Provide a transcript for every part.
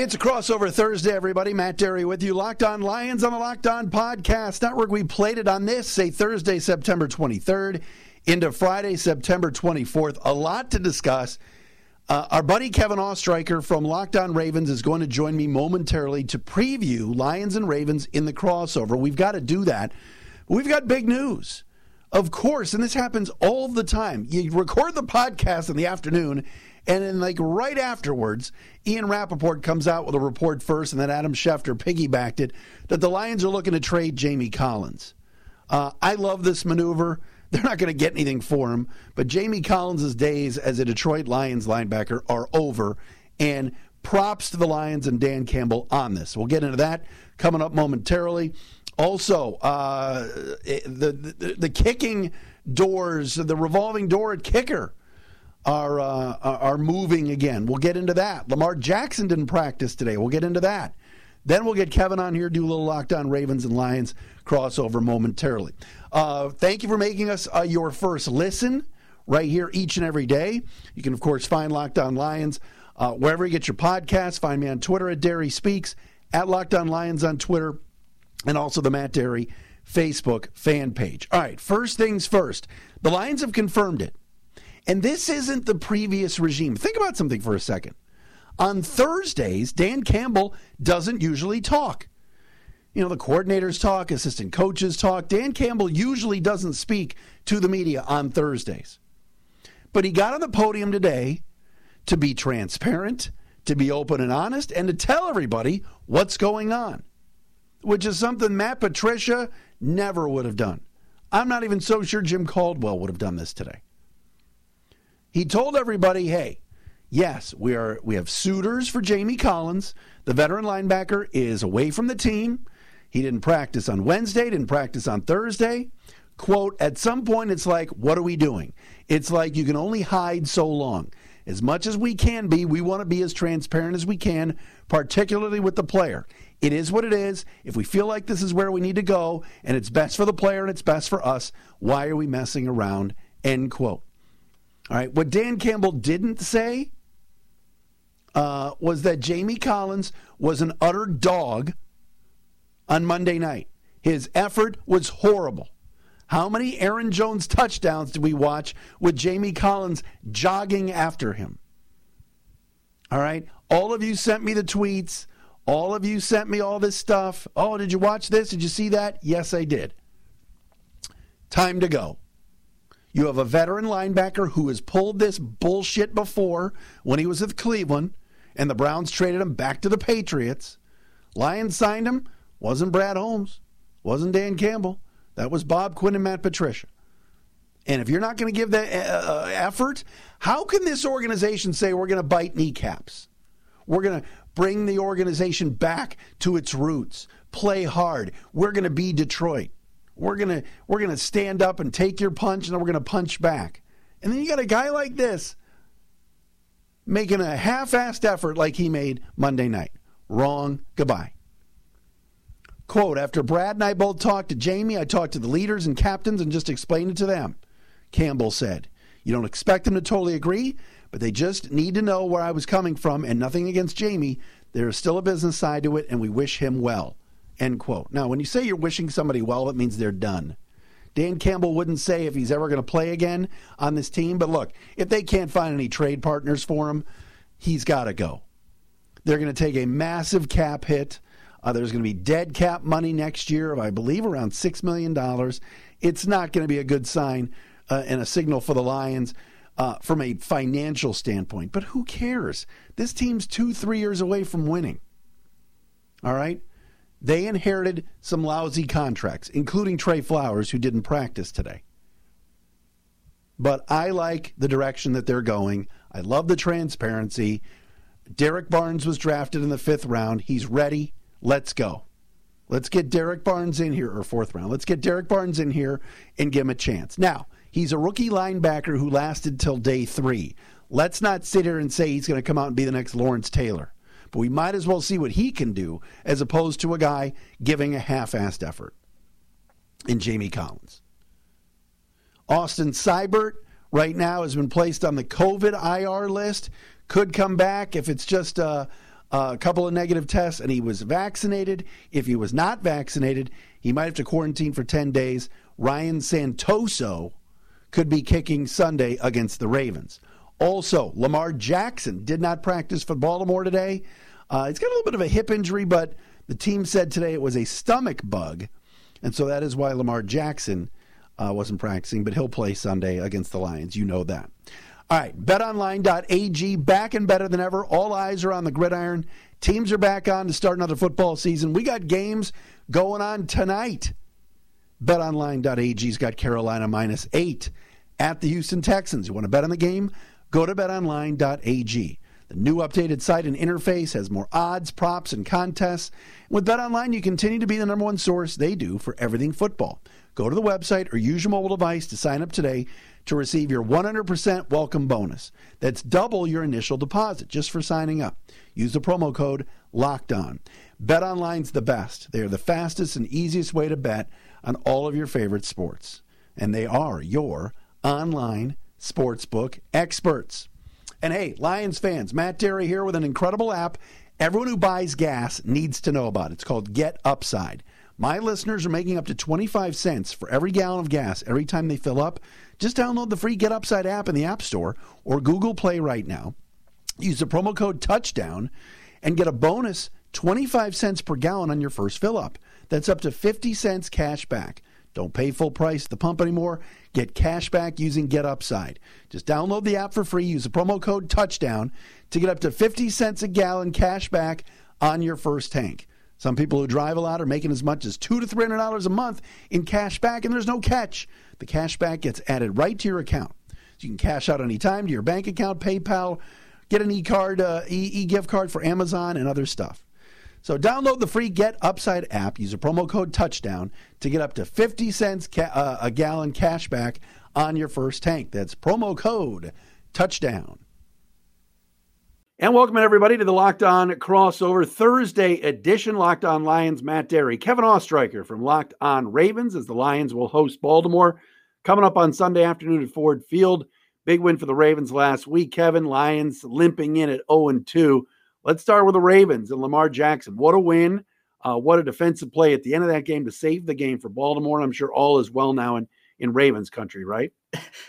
It's a crossover Thursday, everybody. Matt Derry with you. Locked On Lions on the Locked On Podcast Network. We played it on this, a Thursday, September 23rd, into Friday, September 24th. A lot to discuss. Our buddy Kevin Oestreicher from Locked On Ravens is going to join me momentarily to preview Lions and Ravens in the crossover. We've got to do that. We've got big news. Of course, and this happens all the time. You record the podcast in the afternoon, and then right afterwards, Ian Rapoport comes out with a report first, and then Adam Schefter piggybacked it, that the Lions are looking to trade Jamie Collins. I love this maneuver. They're not going to get anything for him, but Jamie Collins' days as a Detroit Lions linebacker are over, and props to the Lions and Dan Campbell on this. We'll get into that coming up momentarily. Also, the kicking doors, the revolving door at kicker are moving again. We'll get into that. Lamar Jackson didn't practice today. We'll get into that. Then we'll get Kevin on here, do a little Locked On Ravens and Lions crossover momentarily. Thank you for making us your first listen right here each and every day. You can, of course, find Locked On Lions wherever you get your podcasts. Find me on Twitter at Derry Speaks, at Locked On Lions on Twitter, and also the Matt Derry Facebook fan page. All right, first things first. The Lions have confirmed it. And this isn't the previous regime. Think about something for a second. On Thursdays, Dan Campbell doesn't usually talk. You know, the coordinators talk, assistant coaches talk. Dan Campbell usually doesn't speak to the media on Thursdays. But he got on the podium today to be transparent, to be open and honest, and to tell everybody what's going on, which is something Matt Patricia never would have done. I'm not even so sure Jim Caldwell would have done this today. He told everybody, hey, yes, we have suitors for Jamie Collins. The veteran linebacker is away from the team. He didn't practice on Wednesday, didn't practice on Thursday. Quote, at some point it's like, what are we doing? It's like you can only hide so long. As much as we can be, we want to be as transparent as we can, particularly with the player. It is what it is. If we feel like this is where we need to go, and it's best for the player and it's best for us, why are we messing around? End quote. All right, what Dan Campbell didn't say was that Jamie Collins was an utter dog on Monday night. His effort was horrible. How many Aaron Jones touchdowns did we watch with Jamie Collins jogging after him? All right. All of you sent me the tweets. All of you sent me all this stuff. Oh, did you watch this? Did you see that? Yes, I did. Time to go. You have a veteran linebacker who has pulled this bullshit before when he was with Cleveland, and the Browns traded him back to the Patriots. Lions signed him. Wasn't Brad Holmes. Wasn't Dan Campbell. That was Bob Quinn and Matt Patricia. And if you're not going to give that effort, how can this organization say we're going to bite kneecaps? We're going to bring the organization back to its roots. Play hard. We're going to be Detroit. We're going to stand up and take your punch, and then we're going to punch back. And then you got a guy like this making a half-assed effort like he made Monday night. Wrong. Goodbye. Quote, after Brad and I both talked to Jamie, I talked to the leaders and captains and just explained it to them, Campbell said. You don't expect them to totally agree, but they just need to know where I was coming from, and nothing against Jamie. There is still a business side to it, and we wish him well, end quote. Now, when you say you're wishing somebody well, it means they're done. Dan Campbell wouldn't say if he's ever going to play again on this team, but look, if they can't find any trade partners for him, he's got to go. They're going to take a massive cap hit. There's going to be dead cap money next year of, I believe, around $6 million. It's not going to be a good sign and a signal for the Lions from a financial standpoint. But who cares? This team's 2-3 years away from winning. All right? They inherited some lousy contracts, including Trey Flowers, who didn't practice today. But I like the direction that they're going. I love the transparency. Derek Barnes was drafted in the 5th round. He's ready. Let's go. Let's get Derek Barnes in here, or fourth round. Let's get Derek Barnes in here and give him a chance. Now, he's a rookie linebacker who lasted till day 3. Let's not sit here and say he's going to come out and be the next Lawrence Taylor. But we might as well see what he can do as opposed to a guy giving a half-assed effort. And Jamie Collins. Austin Seibert right now has been placed on the COVID IR list. Could come back if it's just a couple of negative tests and he was vaccinated. If he was not vaccinated, he might have to quarantine for 10 days. Ryan Santoso could be kicking Sunday against the Ravens. Also, Lamar Jackson did not practice for Baltimore today. He's got a little bit of a hip injury, but the team said today it was a stomach bug, and so that is why Lamar Jackson wasn't practicing, but he'll play Sunday against the Lions. You know that. All right, betonline.ag, back and better than ever. All eyes are on the gridiron. Teams are back on to start another football season. We got games going on tonight. BetOnline.ag's got Carolina -8 at the Houston Texans. You want to bet on the game? Go to betonline.ag. The new updated site and interface has more odds, props, and contests. With BetOnline, you continue to be the #1 source they do for everything football. Go to the website or use your mobile device to sign up today to receive your 100% welcome bonus. That's double your initial deposit just for signing up. Use the promo code LOCKEDON. BetOnline's the best. They are the fastest and easiest way to bet on all of your favorite sports. And they are your online sportsbook experts. And hey, Lions fans, Matt Derry here with an incredible app everyone who buys gas needs to know about. It's called GetUpside. My listeners are making up to 25 cents for every gallon of gas every time they fill up. Just download the free GetUpside app in the App Store or Google Play right now. Use the promo code TOUCHDOWN and get a bonus 25 cents per gallon on your first fill up. That's up to 50 cents cash back. Don't pay full price at the pump anymore. Get cash back using GetUpside. Just download the app for free. Use the promo code TOUCHDOWN to get up to 50 cents a gallon cash back on your first tank. Some people who drive a lot are making as much as $200 to $300 a month in cash back, and there's no catch. The cash back gets added right to your account. So you can cash out anytime to your bank account, PayPal, get an e-gift card for Amazon and other stuff. So download the free GetUpside app. Use a promo code TOUCHDOWN to get up to 50 cents a gallon cash back on your first tank. That's promo code TOUCHDOWN. And welcome, everybody, to the Locked On Crossover Thursday edition. Locked On Lions, Matt Derry. Kevin Oestreicher from Locked On Ravens as the Lions will host Baltimore. Coming up on Sunday afternoon at Ford Field. Big win for the Ravens last week. Kevin, Lions limping in at 0-2. Let's start with the Ravens and Lamar Jackson. What a win. What a defensive play at the end of that game to save the game for Baltimore. I'm sure all is well now in Ravens country, right?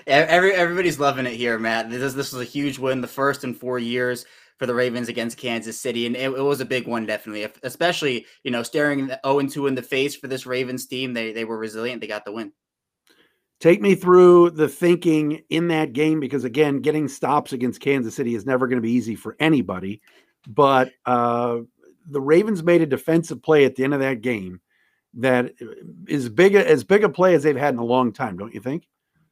Everybody's loving it here, Matt. This was a huge win, the first in 4 years for the Ravens against Kansas City, and it was a big one, definitely, especially, you know, staring 0-2 in the face for this Ravens team. They were resilient. They got the win. Take me through the thinking in that game because, again, getting stops against Kansas City is never going to be easy for anybody. But the Ravens made a defensive play at the end of that game that is as big a play as they've had in a long time, don't you think?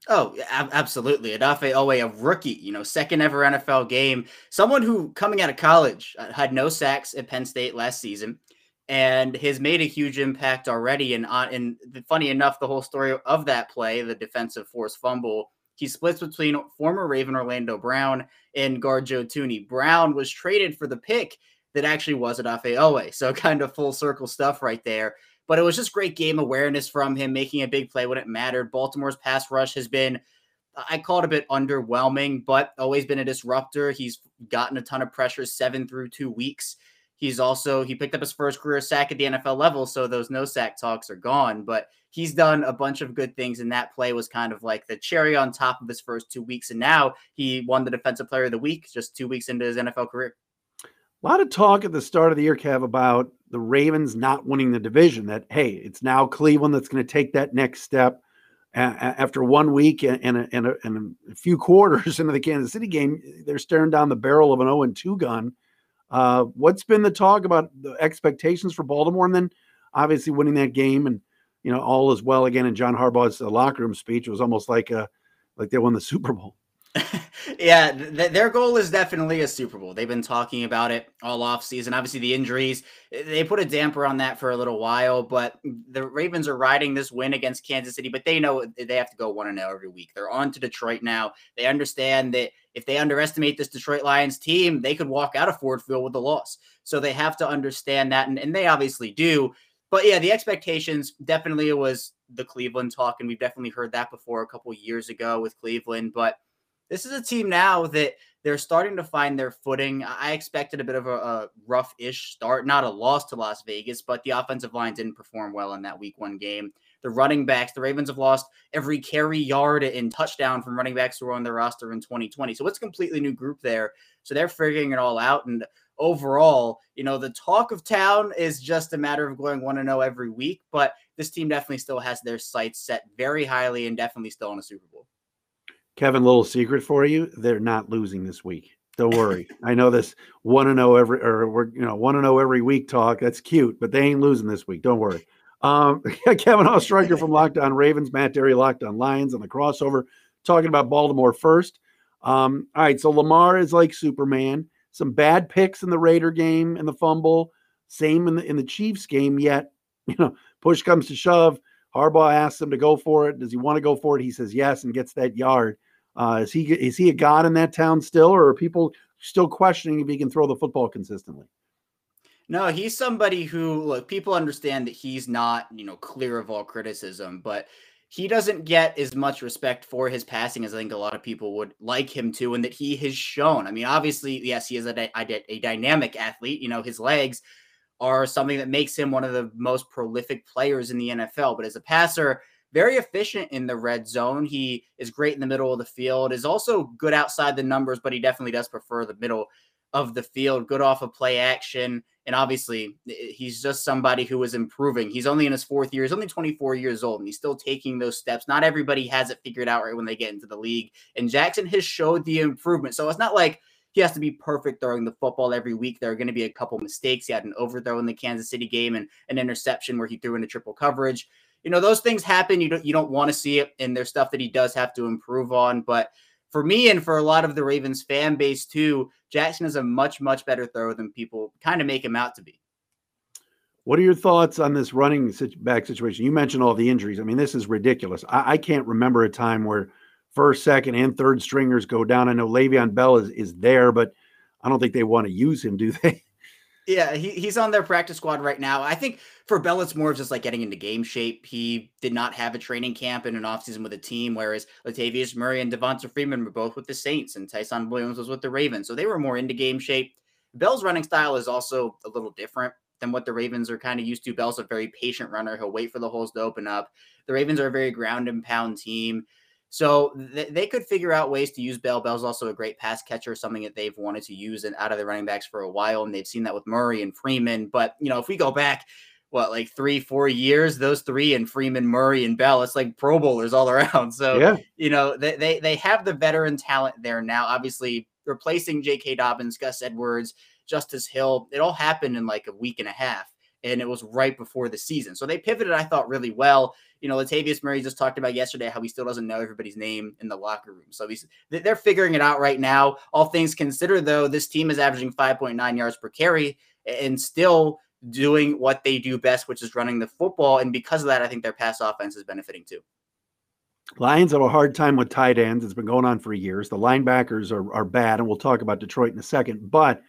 Oh, absolutely. Adafe Owe, a rookie, you know, second ever NFL game. Someone who, coming out of college, had no sacks at Penn State last season and has made a huge impact already. And funny enough, the whole story of that play, the defensive forced fumble, he splits between former Raven Orlando Brown and guard Joe Thuney. Brown was traded for the pick that actually was Adafe Owe. So kind of full circle stuff right there. But it was just great game awareness from him, making a big play when it mattered. Baltimore's pass rush has been, I call it a bit underwhelming, but always been a disruptor. He's gotten a ton of pressure 7 through 2 weeks. He's also, he picked up his first career sack at the NFL level, so those no sack talks are gone. But he's done a bunch of good things, and that play was kind of like the cherry on top of his first 2 weeks. And now he won the Defensive Player of the Week just 2 weeks into his NFL career. A lot of talk at the start of the year, Kev, about the Ravens not winning the division, that, hey, it's now Cleveland that's going to take that next step after 1 week and a few quarters into the Kansas City game. They're staring down the barrel of an 0-2 gun. What's been the talk about the expectations for Baltimore? And then obviously winning that game and, you know, all is well again in John Harbaugh's locker room speech. It was almost like they won the Super Bowl. Yeah, their goal is definitely a Super Bowl. They've been talking about it all offseason. Obviously, the injuries, they put a damper on that for a little while, but the Ravens are riding this win against Kansas City, but they know they have to go 1-0 every week. They're on to Detroit now. They understand that if they underestimate this Detroit Lions team, they could walk out of Ford Field with a loss. So they have to understand that, and they obviously do. But yeah, the expectations definitely was the Cleveland talk, and we've definitely heard that before a couple years ago with Cleveland, but this is a team now that they're starting to find their footing. I expected a bit of a rough-ish start, not a loss to Las Vegas, but the offensive line didn't perform well in that week one game. The running backs, the Ravens have lost every carry, yard, and touchdown from running backs who were on their roster in 2020. So it's a completely new group there. So they're figuring it all out. And overall, you know, the talk of town is just a matter of going 1-0 every week. But this team definitely still has their sights set very highly and definitely still in a Super Bowl. Kevin, little secret for you. They're not losing this week. Don't worry. I know this 1-0 every, or we're, you know, 1-0 every week talk. That's cute, but they ain't losing this week. Don't worry. Kevin Oestreicher from Locked On Ravens, Matt Derry, Locked On Lions on the crossover, talking about Baltimore first. All right. So Lamar is like Superman, some bad picks in the Raider game and the fumble, same in the Chiefs game. Yet, you know, push comes to shove. Harbaugh asks him to go for it. Does he want to go for it? He says yes and gets that yard. Is he a god in that town still, or are people still questioning if he can throw the football consistently? No, he's somebody who, look, people understand that he's not, you know, clear of all criticism, but he doesn't get as much respect for his passing as I think a lot of people would like him to, and that he has shown. I mean, obviously, yes, he is a dynamic athlete. You know, his legs are something that makes him one of the most prolific players in the NFL, but as a passer, very efficient in the red zone. He is great in the middle of the field, is also good outside the numbers, but he definitely does prefer the middle of the field, good off of play action. And obviously he's just somebody who is improving. He's only in his fourth year. He's only 24 years old, and he's still taking those steps. Not everybody has it figured out right when they get into the league. And Jackson has showed the improvement. So it's not like he has to be perfect throwing the football every week. There are going to be a couple mistakes. He had an overthrow in the Kansas City game and an interception where he threw into triple coverage. You know, those things happen. You don't want to see it, and there's stuff that he does have to improve on. But for me and for a lot of the Ravens fan base too, Jackson is a much, much better thrower than people kind of make him out to be. What are your thoughts on this running back situation? You mentioned all the injuries. I mean, this is ridiculous. I can't remember a time where first, second, and third stringers go down. I know Le'Veon Bell is there, but I don't think they want to use him, do they? Yeah, he's on their practice squad right now. I think for Bell, it's more of just like getting into game shape. He did not have a training camp and an offseason with a team, whereas Latavius Murray and Devonta Freeman were both with the Saints, and Tyson Williams was with the Ravens. So they were more into game shape. Bell's running style is also a little different than what the Ravens are kind of used to. Bell's a very patient runner. He'll wait for the holes to open up. The Ravens are a very ground and pound team. So they could figure out ways to use Bell. Bell's also a great pass catcher, something that they've wanted to use and out of the running backs for a while. And they've seen that with Murray and Freeman. But, you know, if we go back, what, like 3-4 years, those three and Freeman, Murray, and Bell, it's like Pro Bowlers all around. So, yeah, you know, they have the veteran talent there now. Obviously, replacing J.K. Dobbins, Gus Edwards, Justice Hill, it all happened in like a week and a half. And it was right before the season. So they pivoted, I thought, really well. You know, Latavius Murray just talked about yesterday how he still doesn't know everybody's name in the locker room. So they're figuring it out right now. All things considered, though, this team is averaging 5.9 yards per carry and still doing what they do best, which is running the football. And because of that, I think their pass offense is benefiting too. Lions have a hard time with tight ends. It's been going on for years. The linebackers are bad, and we'll talk about Detroit in a second. But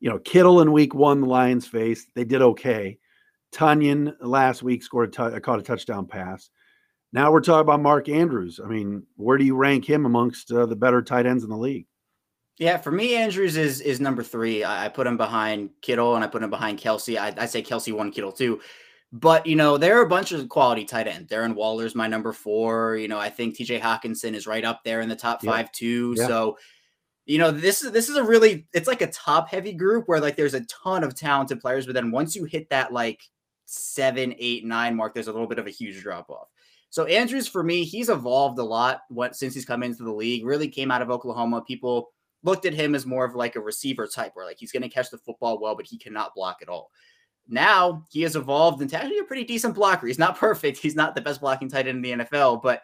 you know, Kittle in week one, the Lions faced. They did okay. Tonyan last week caught a touchdown pass. Now we're talking about Mark Andrews. I mean, where do you rank him amongst the better tight ends in the league? Yeah, for me, Andrews is number three. I put him behind Kittle, and I put him behind Kelsey. I say Kelsey one, Kittle two. But, you know, there are a bunch of quality tight ends. Darren Waller is my number four. You know, I think T.J. Hockenson is right up there in the top five too. Yeah. So, you know, this is a really, it's like a top heavy group where like there's a ton of talented players, but then once you hit that like 7, 8, 9 mark, there's a little bit of a huge drop off. So Andrews, for me, he's evolved a lot since he's come into the league. Really came out of Oklahoma. People looked at him as more of like a receiver type where like he's going to catch the football well, but he cannot block at all. Now he has evolved into actually a pretty decent blocker. He's not perfect. He's not the best blocking tight end in the NFL, but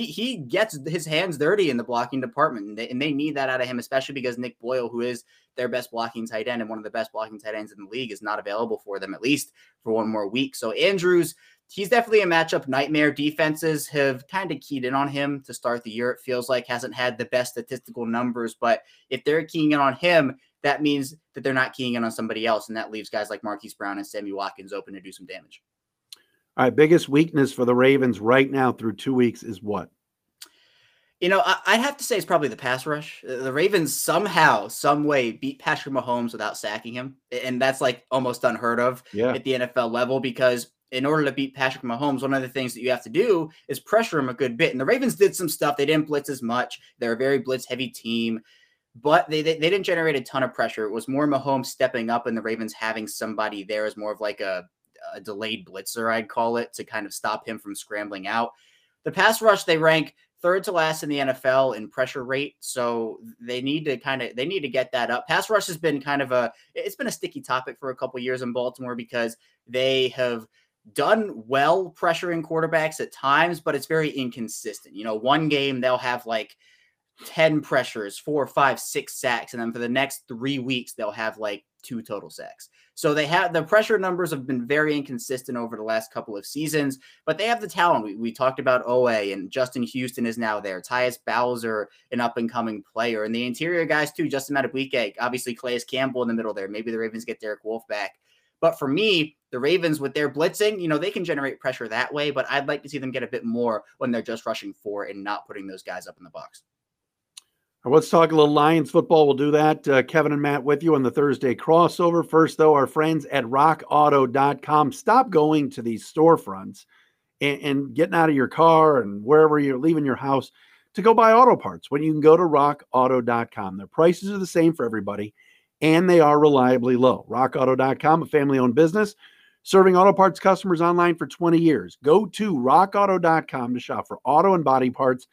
he gets his hands dirty in the blocking department, and they need that out of him, especially because Nick Boyle, who is their best blocking tight end and one of the best blocking tight ends in the league, is not available for them, at least for one more week. So Andrews, he's definitely a matchup nightmare. Defenses have kind of keyed in on him to start the year. It feels like hasn't had the best statistical numbers, but if they're keying in on him, that means that they're not keying in on somebody else, and that leaves guys like Marquise Brown and Sammy Watkins open to do some damage. All right, biggest weakness for the Ravens right now through 2 weeks is what? You know, I have to say it's probably the pass rush. The Ravens somehow, some way beat Patrick Mahomes without sacking him, and that's like almost unheard of at the NFL level, because in order to beat Patrick Mahomes, one of the things that you have to do is pressure him a good bit. And the Ravens did some stuff. They didn't blitz as much. They're a very blitz-heavy team, but they didn't generate a ton of pressure. It was more Mahomes stepping up and the Ravens having somebody there as more of like a delayed blitzer, I'd call it, to kind of stop him from scrambling out. The pass rush, they rank third to last in the NFL in pressure rate. So they need to get that up. Pass rush has been it's been a sticky topic for a couple of years in Baltimore, because they have done well pressuring quarterbacks at times, but it's very inconsistent. You know, one game they'll have like 10 pressures, 4, 5, 6 sacks. And then for the next 3 weeks, they'll have like 2 total sacks. So they have the pressure numbers have been very inconsistent over the last couple of seasons, but they have the talent. We talked about OA, and Justin Houston is now there. Tyus Bowser, an up-and-coming player. And the interior guys too, Justin Madubuike, obviously Calais Campbell in the middle there. Maybe the Ravens get Derek Wolf back. But for me, the Ravens with their blitzing, you know, they can generate pressure that way, but I'd like to see them get a bit more when they're just rushing for and not putting those guys up in the box. Let's talk a little Lions football. We'll do that, Kevin and Matt, with you on the Thursday crossover. First, though, our friends at rockauto.com. Stop going to these storefronts and getting out of your car and wherever you're leaving your house to go buy auto parts when you can go to rockauto.com. Their prices are the same for everybody, and they are reliably low. rockauto.com, a family-owned business, serving auto parts customers online for 20 years. Go to rockauto.com to shop for auto and body parts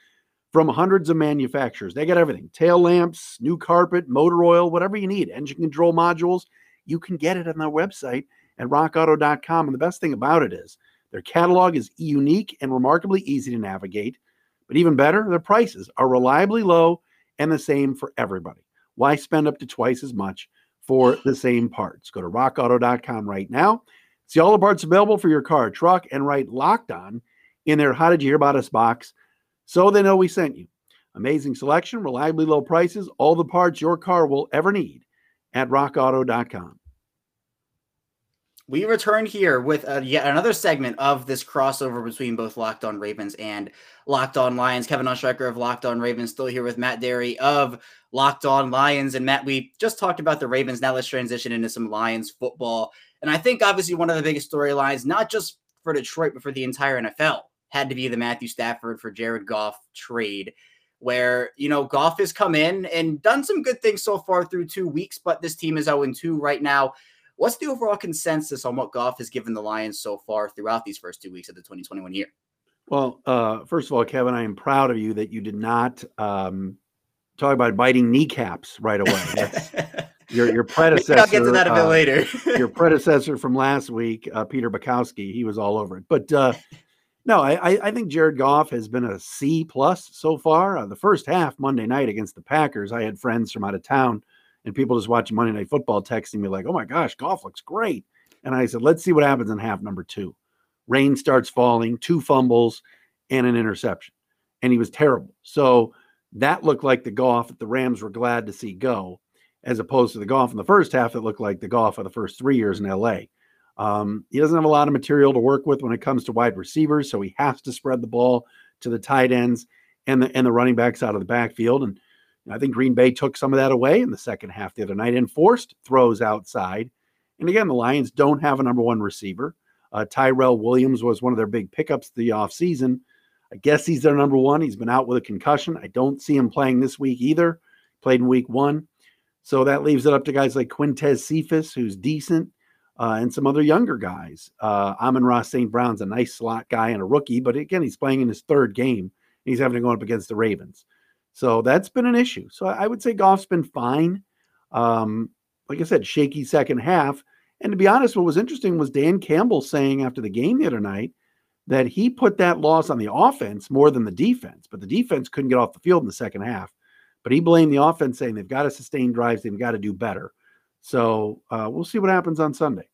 from hundreds of manufacturers. They got everything: tail lamps, new carpet, motor oil, whatever you need, engine control modules. You can get it on their website at rockauto.com. And the best thing about it is their catalog is unique and remarkably easy to navigate. But even better, their prices are reliably low and the same for everybody. Why spend up to twice as much for the same parts? Go to rockauto.com right now. See all the parts available for your car, truck, and write "Locked On" in their "How Did You Hear About Us" box, so they know we sent you. Amazing selection, reliably low prices, all the parts your car will ever need at rockauto.com. We return here with yet another segment of this crossover between both Locked On Ravens and Locked On Lions. Kevin Oestreicher of Locked On Ravens, still here with Matt Derry of Locked On Lions. And Matt, we just talked about the Ravens. Now let's transition into some Lions football. And I think obviously one of the biggest storylines, not just for Detroit, but for the entire NFL, had to be the Matthew Stafford for Jared Goff trade, where, you know, Goff has come in and done some good things so far through 2 weeks, but this team is 0-2 right now. What's the overall consensus on what Goff has given the Lions so far throughout these first 2 weeks of the 2021 year? Well, first of all, Kevin, I am proud of you that you did not talk about biting kneecaps right away. That's your predecessor. Maybe I'll get to that a bit later. Your predecessor from last week, Peter Bukowski, he was all over it. But no, I think Jared Goff has been a C+ so far. The first half Monday night against the Packers, I had friends from out of town and people just watching Monday Night Football texting me like, "Oh my gosh, Goff looks great." And I said, let's see what happens in half number 2. Rain starts falling, 2 fumbles, and an interception. And he was terrible. So that looked like the Goff that the Rams were glad to see go, as opposed to the Goff in the first half that looked like the Goff of the first 3 years in L.A. He doesn't have a lot of material to work with when it comes to wide receivers, so he has to spread the ball to the tight ends and the running backs out of the backfield. And I think Green Bay took some of that away in the second half the other night and forced throws outside. And again, the Lions don't have a number 1 receiver. Tyrell Williams was one of their big pickups the offseason. I guess he's their number 1. He's been out with a concussion. I don't see him playing this week either. Played in week 1. So that leaves it up to guys like Quintez Cephas, who's decent, and some other younger guys. Amon-Ra St. Brown's a nice slot guy and a rookie, but again, he's playing in his 3rd game, and he's having to go up against the Ravens. So that's been an issue. So I would say Goff's been fine. Like I said, shaky second half. And to be honest, what was interesting was Dan Campbell saying after the game the other night that he put that loss on the offense more than the defense, but the defense couldn't get off the field in the second half. But he blamed the offense, saying they've got to sustain drives, they've got to do better. So we'll see what happens on Sunday.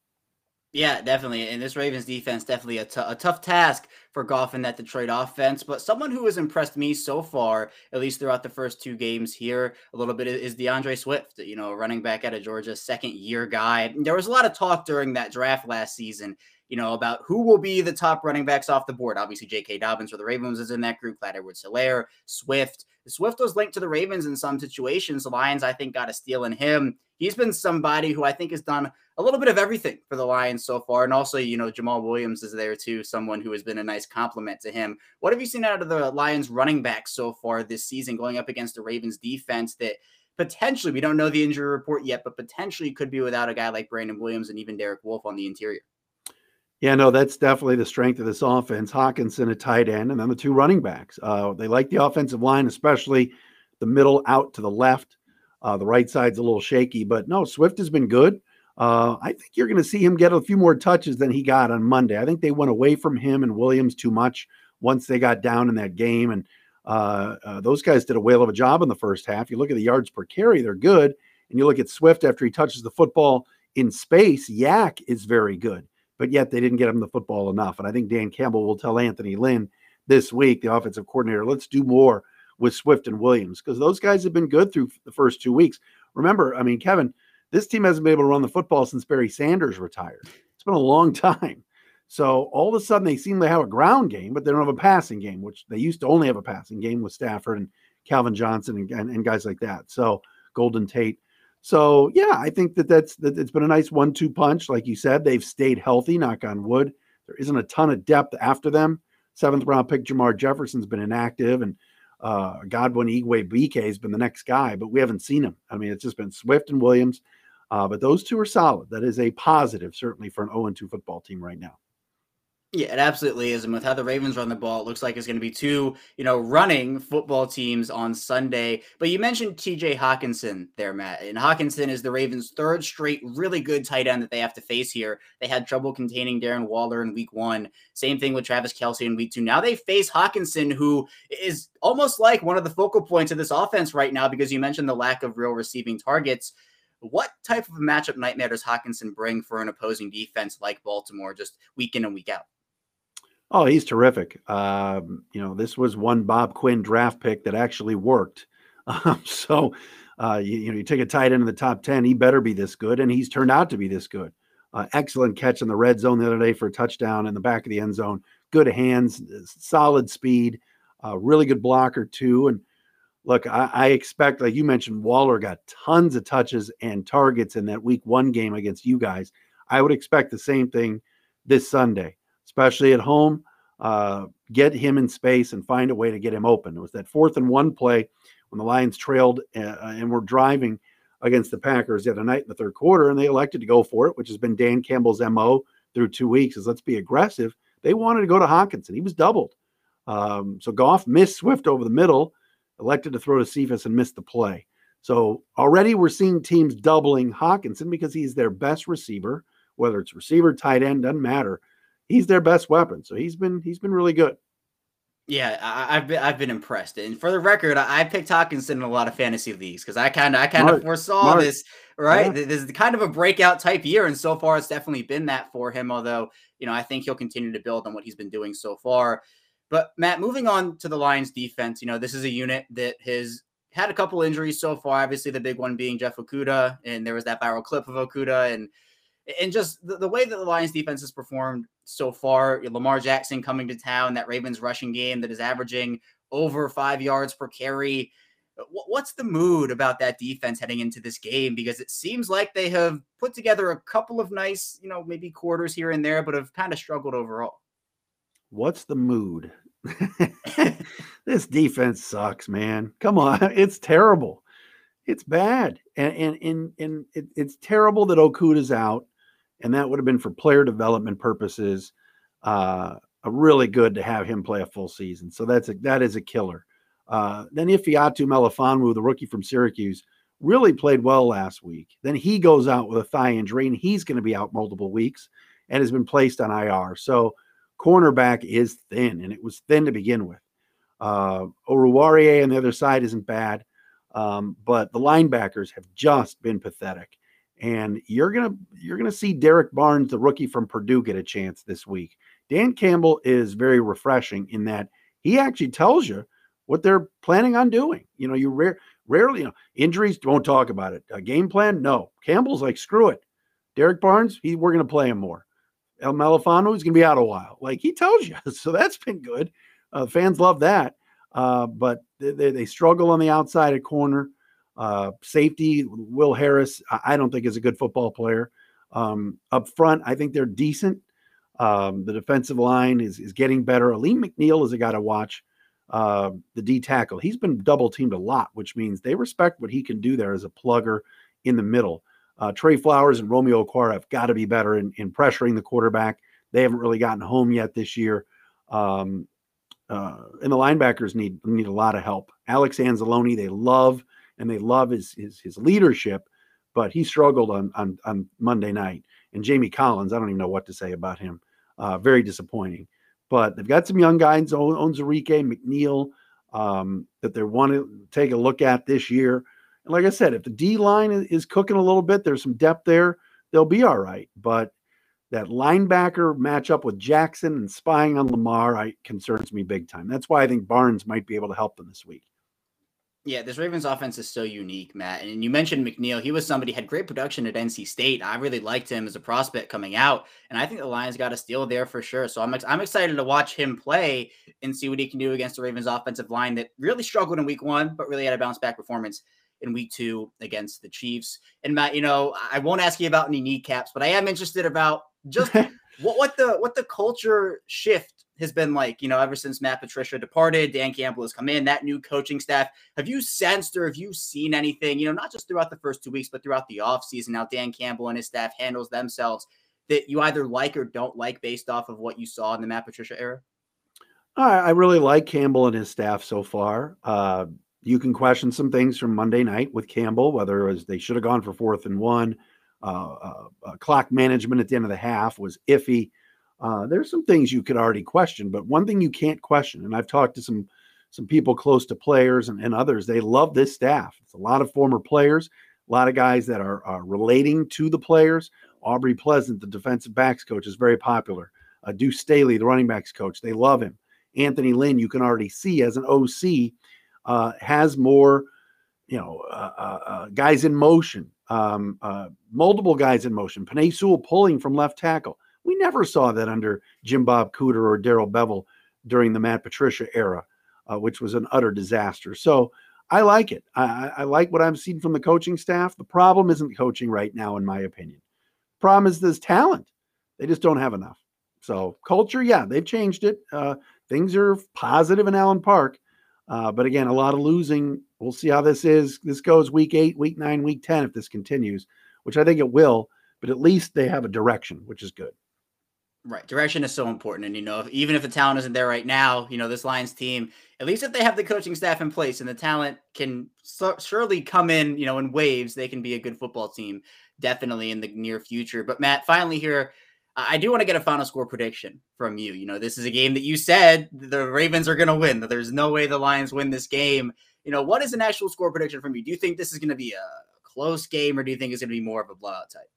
Yeah, definitely. And this Ravens defense, definitely a tough task for Goff in that Detroit offense. But someone who has impressed me so far, at least throughout the first two games here, a little bit, is DeAndre Swift, you know, running back out of Georgia, second-year guy. There was a lot of talk during that draft last season, you know, about who will be the top running backs off the board. Obviously, J.K. Dobbins for the Ravens is in that group, Clyde Edwards-Helaire, Swift. Swift was linked to the Ravens in some situations. The Lions, I think, got a steal in him. He's been somebody who I think has done a little bit of everything for the Lions so far. And also, you know, Jamal Williams is there too, someone who has been a nice compliment to him. What have you seen out of the Lions running back so far this season going up against the Ravens defense that potentially, we don't know the injury report yet, but potentially could be without a guy like Brandon Williams and even Derek Wolf on the interior? Yeah, no, that's definitely the strength of this offense. Hockenson at tight end, and then the two running backs. They like the offensive line, especially the middle out to the left. The right side's a little shaky, but no, Swift has been good. I think you're going to see him get a few more touches than he got on Monday. I think they went away from him and Williams too much once they got down in that game. And those guys did a whale of a job in the first half. You look at the yards per carry, they're good. And you look at Swift after he touches the football in space, Yak is very good. But yet they didn't get him the football enough. And I think Dan Campbell will tell Anthony Lynn this week, the offensive coordinator, let's do more with Swift and Williams, because those guys have been good through the first 2 weeks. Remember, I mean, Kevin, this team hasn't been able to run the football since Barry Sanders retired. It's been a long time. So all of a sudden they seem to have a ground game, but they don't have a passing game, which they used to only have a passing game with Stafford and Calvin Johnson and guys like that. So Golden Tate. So, yeah, I think that it's been a nice 1-2 punch. Like you said, they've stayed healthy, knock on wood. There isn't a ton of depth after them. 7th-round pick Jamar Jefferson's been inactive, and Godwin Igwe-Bike has been the next guy, but we haven't seen him. I mean, it's just been Swift and Williams. But those two are solid. That is a positive, certainly, for an 0-2 football team right now. Yeah, it absolutely is. And with how the Ravens run the ball, it looks like it's going to be two, you know, running football teams on Sunday. But you mentioned T.J. Hockenson there, Matt. And Hockenson is the Ravens' third straight really good tight end that they have to face here. They had trouble containing Darren Waller in week one. Same thing with Travis Kelce in week two. Now they face Hockenson, who is almost like one of the focal points of this offense right now, because you mentioned the lack of real receiving targets. What type of a matchup nightmare does Hockenson bring for an opposing defense like Baltimore just week in and week out? Oh, he's terrific. You know, this was one Bob Quinn draft pick that actually worked. You take a tight end in the top 10, he better be this good, and he's turned out to be this good. Excellent catch in the red zone the other day for a touchdown in the back of the end zone. Good hands, solid speed, really good blocker too. And look, I expect, like you mentioned, Waller got tons of touches and targets in that week one game against you guys. I would expect the same thing this Sunday. Especially at home, get him in space and find a way to get him open. It was that 4th-and-1 play when the Lions trailed and were driving against the Packers the other night in the third quarter, and they elected to go for it, which has been Dan Campbell's MO through 2 weeks, is let's be aggressive. They wanted to go to Hockenson. He was doubled. So Goff missed Swift over the middle, elected to throw to Cephas and missed the play. So already we're seeing teams doubling Hockenson because he's their best receiver, whether it's receiver, tight end, doesn't matter. He's their best weapon, so he's been really good. Yeah, I've been impressed. And for the record, I picked Hockenson in a lot of fantasy leagues because I kind of foresaw this, right? Yeah. This is kind of a breakout type year, and so far it's definitely been that for him. Although, you know, I think he'll continue to build on what he's been doing so far. But Matt, moving on to the Lions' defense, you know, this is a unit that has had a couple injuries so far. Obviously, the big one being Jeff Okudah, and there was that viral clip of Okudah, and just the way that the Lions' defense has performed so far, Lamar Jackson coming to town, that Ravens rushing game that is averaging over 5 yards per carry. What's the mood about that defense heading into this game? Because it seems like they have put together a couple of nice, you know, maybe quarters here and there, but have kind of struggled overall. What's the mood? This defense sucks, man. Come on. It's terrible. It's bad. And it's terrible that Okudah's out. And that would have been for player development purposes, really good to have him play a full season. So that is a killer. Then Ifiatu Melifonwu, the rookie from Syracuse, really played well last week. Then he goes out with a thigh injury, and he's going to be out multiple weeks and has been placed on IR. So cornerback is thin, and it was thin to begin with. Oruwariye on the other side isn't bad, but the linebackers have just been pathetic. And you're gonna see Derek Barnes, the rookie from Purdue, get a chance this week. Dan Campbell is very refreshing in that he actually tells you what they're planning on doing. You know, you rarely, you know, injuries, won't talk about it. A game plan, no. Campbell's like, screw it. Derek Barnes, we're going to play him more. El Melifano is going to be out a while. Like, he tells you. So that's been good. Fans love that. But they struggle on the outside at corner. Safety, Will Harris, I don't think is a good football player. Up front, I think they're decent. The defensive line is getting better. Aleem McNeil is a guy to watch. The D tackle, he's been double teamed a lot, which means they respect what he can do there as a plugger in the middle. Trey Flowers and Romeo Okwara have got to be better in pressuring the quarterback. They haven't really gotten home yet this year. And the linebackers need a lot of help. Alex Anzalone, they love his leadership, but he struggled on Monday night. And Jamie Collins, I don't even know what to say about him. Very disappointing. But they've got some young guys, Onwuzurike, McNeil, that they want to take a look at this year. And like I said, if the D line is cooking a little bit, there's some depth there, they'll be all right. But that linebacker matchup with Jackson and spying on Lamar concerns me big time. That's why I think Barnes might be able to help them this week. Yeah, this Ravens offense is so unique, Matt. And you mentioned McNeil. He was somebody who had great production at NC State. I really liked him as a prospect coming out. And I think the Lions got a steal there for sure. So I'm excited to watch him play and see what he can do against the Ravens offensive line that really struggled in week 1, but really had a bounce-back performance in week 2 against the Chiefs. And, Matt, you know, I won't ask you about any kneecaps, but I am interested about just what the culture shift has been like, you know, ever since Matt Patricia departed, Dan Campbell has come in, that new coaching staff. Have you sensed or have you seen anything, you know, not just throughout the first 2 weeks, but throughout the offseason, how Dan Campbell and his staff handles themselves that you either like or don't like based off of what you saw in the Matt Patricia era? I really like Campbell and his staff so far. You can question some things from Monday night with Campbell, whether it was they should have gone for 4th and 1. Clock management at the end of the half was iffy. There's some things you could already question, but one thing you can't question, and I've talked to some people close to players and others, they love this staff. It's a lot of former players, a lot of guys that are relating to the players. Aubrey Pleasant, the defensive backs coach, is very popular. Deuce Staley, the running backs coach, they love him. Anthony Lynn, you can already see as an OC, has more, you know, guys in motion, multiple guys in motion. Penei Sewell pulling from left tackle. We never saw that under Jim Bob Cooter or Darrell Bevell during the Matt Patricia era, which was an utter disaster. So I like it. I like what I've seen from the coaching staff. The problem isn't coaching right now, in my opinion. The problem is this talent. They just don't have enough. So culture, yeah, they've changed it. Things are positive in Allen Park. But again, a lot of losing. We'll see how this goes week 8, week 9, week 10, if this continues, which I think it will, but at least they have a direction, which is good. Right. Direction is so important. And, you know, even if the talent isn't there right now, you know, this Lions team, at least if they have the coaching staff in place and the talent can surely come in, you know, in waves, they can be a good football team definitely in the near future. But Matt, finally here, I do want to get a final score prediction from you. You know, this is a game that you said the Ravens are going to win, that there's no way the Lions win this game. You know, what is an actual score prediction from you? Do you think this is going to be a close game or do you think it's going to be more of a blowout type?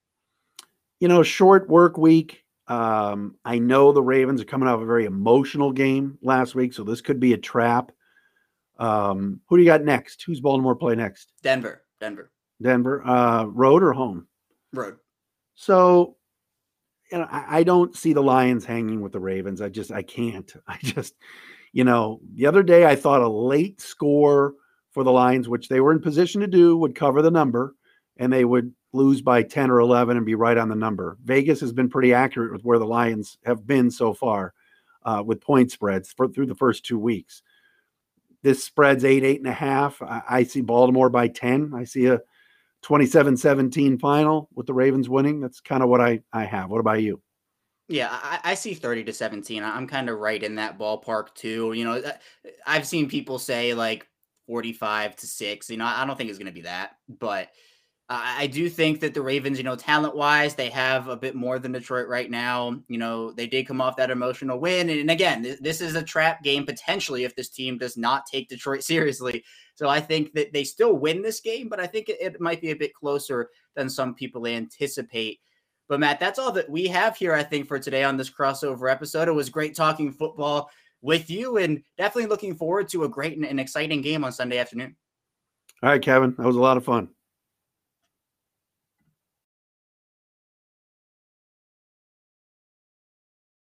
You know, short work week. I know the Ravens are coming off a very emotional game last week, so this could be a trap. Who do you got next? Who's Baltimore play next? Denver. Road or home? Road. So, you know, I don't see the Lions hanging with the Ravens. I can't. You know, the other day I thought a late score for the Lions, which they were in position to do, would cover the number, and they would lose by 10 or 11 and be right on the number. Vegas has been pretty accurate with where the Lions have been so far with point spreads through the first 2 weeks. This spread's 8.5. I see Baltimore by 10. I see a 27-17 final with the Ravens winning. That's kind of what I have. What about you? Yeah, I see 30-17. I'm kind of right in that ballpark too. You know, I've seen people say like 45-6. You know, I don't think it's going to be that, but I do think that the Ravens, talent-wise, they have a bit more than Detroit right now. They did come off that emotional win. And again, this is a trap game potentially if this team does not take Detroit seriously. So I think that they still win this game, but I think it might be a bit closer than some people anticipate. But, Matt, that's all that we have here, I think, for today on this crossover episode. It was great talking football with you and definitely looking forward to a great and exciting game on Sunday afternoon. All right, Kevin. That was a lot of fun.